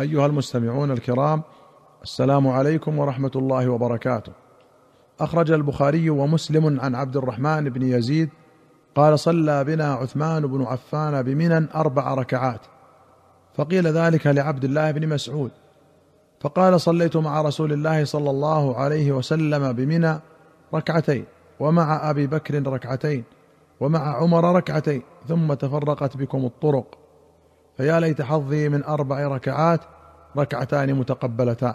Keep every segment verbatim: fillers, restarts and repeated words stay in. أيها المستمعون الكرام، السلام عليكم ورحمة الله وبركاته. أخرج البخاري ومسلم عن عبد الرحمن بن يزيد قال: صلى بنا عثمان بن عفان بمنى أربع ركعات، فقيل ذلك لعبد الله بن مسعود فقال: صليت مع رسول الله صلى الله عليه وسلم بمنى ركعتين، ومع أبي بكر ركعتين، ومع عمر ركعتين، ثم تفرقت بكم الطرق، فيا ليت حظي من أربع ركعات ركعتان متقبلتان.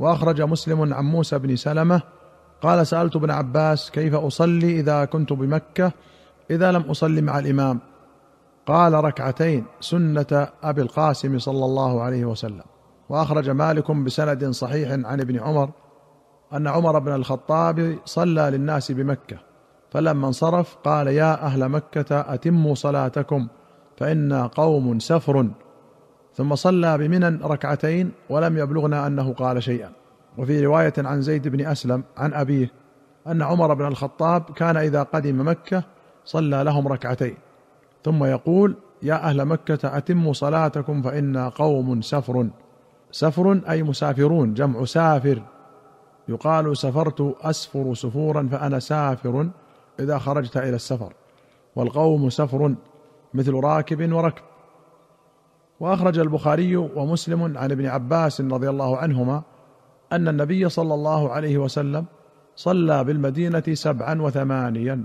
وأخرج مسلم عن موسى بن سلمة قال: سألت ابن عباس كيف أصلي إذا كنت بمكة إذا لم أصلي مع الإمام، قال: ركعتين سنة أبي القاسم صلى الله عليه وسلم. وأخرج مالك بسند صحيح عن ابن عمر أن عمر بن الخطاب صلى للناس بمكة، فلما انصرف قال: يا أهل مكة أتموا صلاتكم فإنا قوم سفر، ثم صلى بمنى ركعتين ولم يبلغنا أنه قال شيئا. وفي رواية عن زيد بن أسلم عن أبيه أن عمر بن الخطاب كان إذا قدم مكة صلى لهم ركعتين ثم يقول: يا أهل مكة أتموا صلاتكم فإنا قوم سفر. سفر أي مسافرون، جمع سافر، يقال سفرت أسفر سفورا فأنا سافر إذا خرجت إلى السفر، والقوم سفر مثل راكب وركب. وأخرج البخاري ومسلم عن ابن عباس رضي الله عنهما أن النبي صلى الله عليه وسلم صلى بالمدينة سبعا وثمانيا،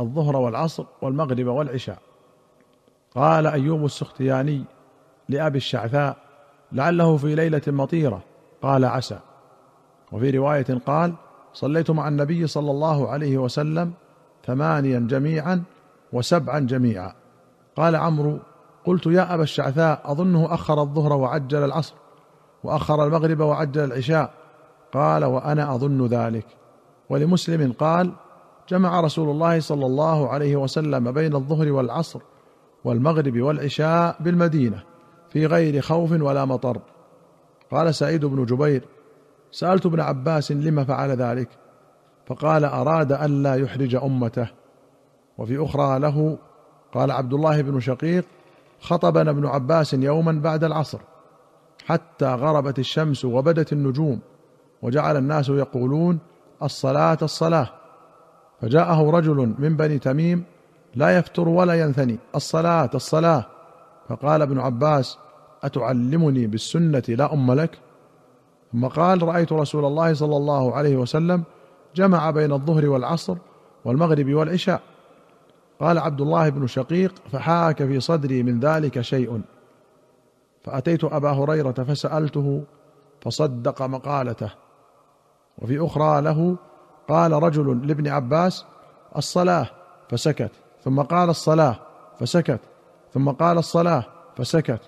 الظهر والعصر والمغرب والعشاء. قال أيوب السختياني لأبي الشعثاء: لعله في ليلة مطيرة، قال: عسى. وفي رواية قال: صليت مع النبي صلى الله عليه وسلم ثمانيا جميعا وسبعا جميعا. قال عمرو: قلت يا أبا الشعثاء أظنه أخر الظهر وعجل العصر، وأخر المغرب وعجل العشاء. قال: وأنا أظن ذلك. ولمسلم قال: جمع رسول الله صلى الله عليه وسلم بين الظهر والعصر والمغرب والعشاء بالمدينة في غير خوف ولا مطر. قال سعيد بن جبير: سألت ابن عباس لما فعل ذلك، فقال: أراد ألا يحرج أمته. وفي أخرى له قال عبد الله بن شقيق: خطبنا ابن عباس يوما بعد العصر حتى غربت الشمس وبدت النجوم، وجعل الناس يقولون: الصلاة الصلاة، فجاءه رجل من بني تميم لا يفتر ولا ينثني: الصلاة الصلاة. فقال ابن عباس: أتعلمني بالسنة لا أم لك؟ ثم قال: رأيت رسول الله صلى الله عليه وسلم جمع بين الظهر والعصر والمغرب والعشاء. قال عبد الله بن شقيق: فحاك في صدري من ذلك شيء، فأتيت أبا هريرة فسألته فصدق مقالته. وفي أخرى له قال رجل لابن عباس: الصلاة، فسكت، ثم قال: الصلاة، فسكت، ثم قال: الصلاة، فسكت،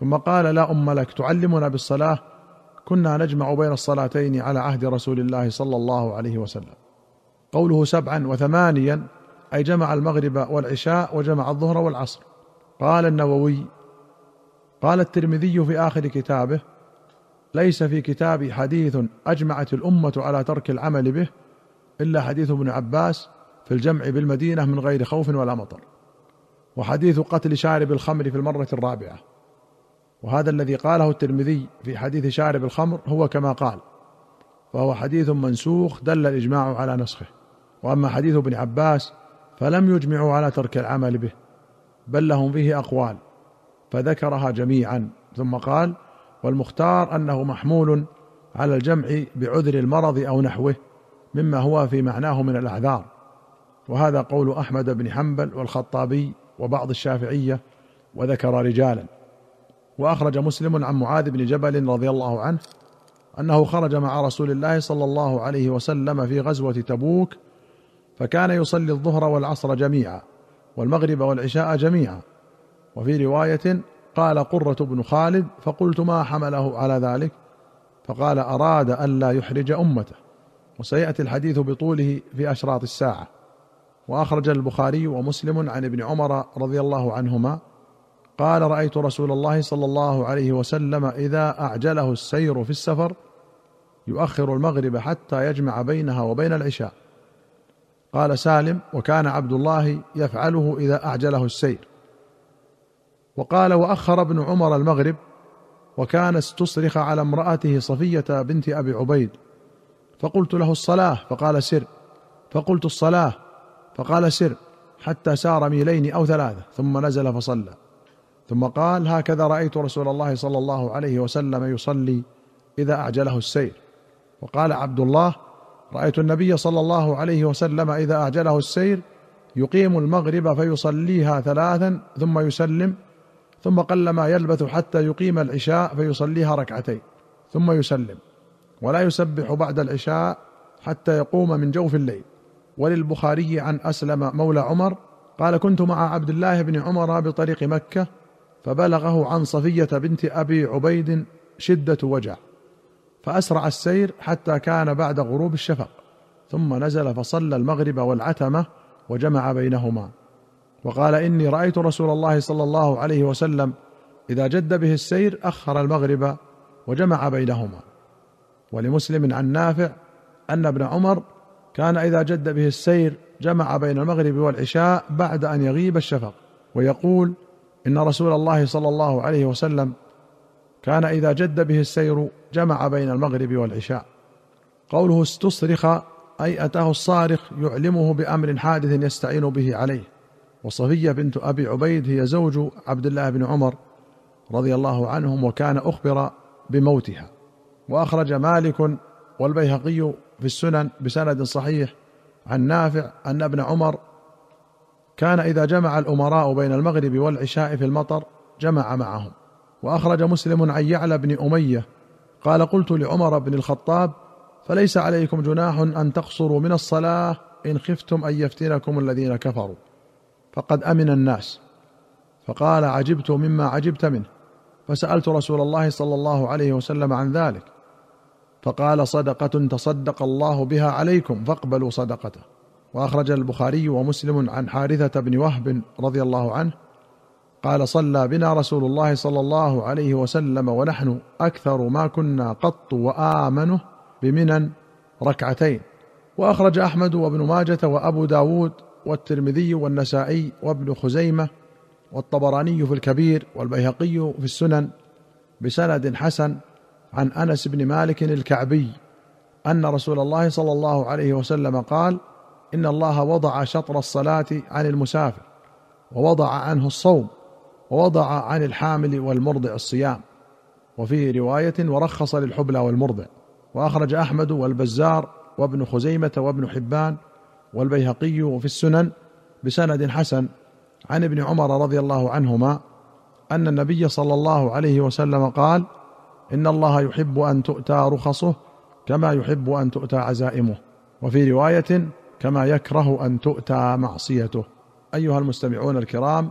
ثم قال: لا أم لك، تعلمنا بالصلاة؟ كنا نجمع بين الصلاتين على عهد رسول الله صلى الله عليه وسلم. قوله سبعا وثمانيا أي جمع المغرب والعشاء وجمع الظهر والعصر. قال النووي: قال الترمذي في آخر كتابه: ليس في كتابي حديث أجمعت الأمة على ترك العمل به إلا حديث ابن عباس في الجمع بالمدينة من غير خوف ولا مطر، وحديث قتل شارب الخمر في المرة الرابعة. وهذا الذي قاله الترمذي في حديث شارب الخمر هو كما قال، فهو حديث منسوخ دل الإجماع على نسخه. وأما حديث ابن عباس فلم يجمعوا على ترك العمل به، بل لهم فيه أقوال، فذكرها جميعا. ثم قال: والمختار أنه محمول على الجمع بعذر المرض أو نحوه مما هو في معناه من الأعذار، وهذا قول أحمد بن حنبل والخطابي وبعض الشافعية، وذكر رجالا. وأخرج مسلم عن معاذ بن جبل رضي الله عنه أنه خرج مع رسول الله صلى الله عليه وسلم في غزوة تبوك، فكان يصلي الظهر والعصر جميعا والمغرب والعشاء جميعا. وفي رواية قال قرة بن خالد: فقلت: ما حمله على ذلك؟ فقال: أراد ألا يحرج أمته. وسيأتي الحديث بطوله في أشراط الساعة. وأخرج البخاري ومسلم عن ابن عمر رضي الله عنهما قال: رأيت رسول الله صلى الله عليه وسلم إذا أعجله السير في السفر يؤخر المغرب حتى يجمع بينها وبين العشاء. قال سالم: وكان عبد الله يفعله إذا أعجله السير. وقال: وأخر ابن عمر المغرب وكان استصرخ على امرأته صفية بنت أبي عبيد، فقلت له الصلاة فقال سر، فقلت الصلاة فقال سر، حتى سار ميلين أو ثلاثة ثم نزل فصلى، ثم قال: هكذا رأيت رسول الله صلى الله عليه وسلم يصلي إذا أعجله السير. وقال عبد الله: رأيت النبي صلى الله عليه وسلم إذا أعجله السير يقيم المغرب فيصليها ثلاثا ثم يسلم، ثم قلما يلبث حتى يقيم العشاء فيصليها ركعتين ثم يسلم، ولا يسبح بعد العشاء حتى يقوم من جوف الليل. وللبخاري عن أسلم مولى عمر قال: كنت مع عبد الله بن عمر بطريق مكة فبلغه عن صفية بنت أبي عبيد شدة وجع، فأسرع السير حتى كان بعد غروب الشفق، ثم نزل فصلى المغرب والعتمة وجمع بينهما. وقال: إني رأيت رسول الله صلى الله عليه وسلم إذا جد به السير أخر المغرب وجمع بينهما. ولمسلم عن نافع أن ابن عمر كان إذا جد به السير جمع بين المغرب والعشاء بعد أن يغيب الشفق، ويقول: إن رسول الله صلى الله عليه وسلم كان إذا جد به السير جمع بين المغرب والعشاء. قوله استصرخ أي أتاه الصارخ يعلمه بأمر حادث يستعين به عليه. وصفية بنت أبي عبيد هي زوج عبد الله بن عمر رضي الله عنهم، وكان أخبر بموتها. وأخرج مالك والبيهقي في السنن بسند صحيح عن نافع أن ابن عمر كان إذا جمع الأمراء بين المغرب والعشاء في المطر جمع معهم. وأخرج مسلم عن يعلى بن أمية قال: قلت لعمر بن الخطاب: فليس عليكم جناح أن تقصروا من الصلاة إن خفتم أن يفتنكم الذين كفروا، فقد أمن الناس. فقال: عجبت مما عجبت منه، فسألت رسول الله صلى الله عليه وسلم عن ذلك، فقال: صدقة تصدق الله بها عليكم فاقبلوا صدقته. وأخرج البخاري ومسلم عن حارثة بن وهب رضي الله عنه قال: صلى بنا رسول الله صلى الله عليه وسلم ونحن أكثر ما كنا قط وآمنه بمنن ركعتين. وأخرج أحمد وابن ماجة وأبو داود والترمذي والنسائي وابن خزيمة والطبراني في الكبير والبيهقي في السنن بسند حسن عن أنس بن مالك الكعبي أن رسول الله صلى الله عليه وسلم قال: إن الله وضع شطر الصلاة عن المسافر، ووضع عنه الصوم، ووضع عن الحامل والمرضع الصيام. وفي رواية: ورخص للحبلى والمرضع. وأخرج أحمد والبزار وابن خزيمة وابن حبان والبيهقي في السنن بسند حسن عن ابن عمر رضي الله عنهما أن النبي صلى الله عليه وسلم قال: إن الله يحب أن تؤتى رخصه كما يحب أن تؤتى عزائمه. وفي رواية: كما يكره أن تؤتى معصيته. أيها المستمعون الكرام،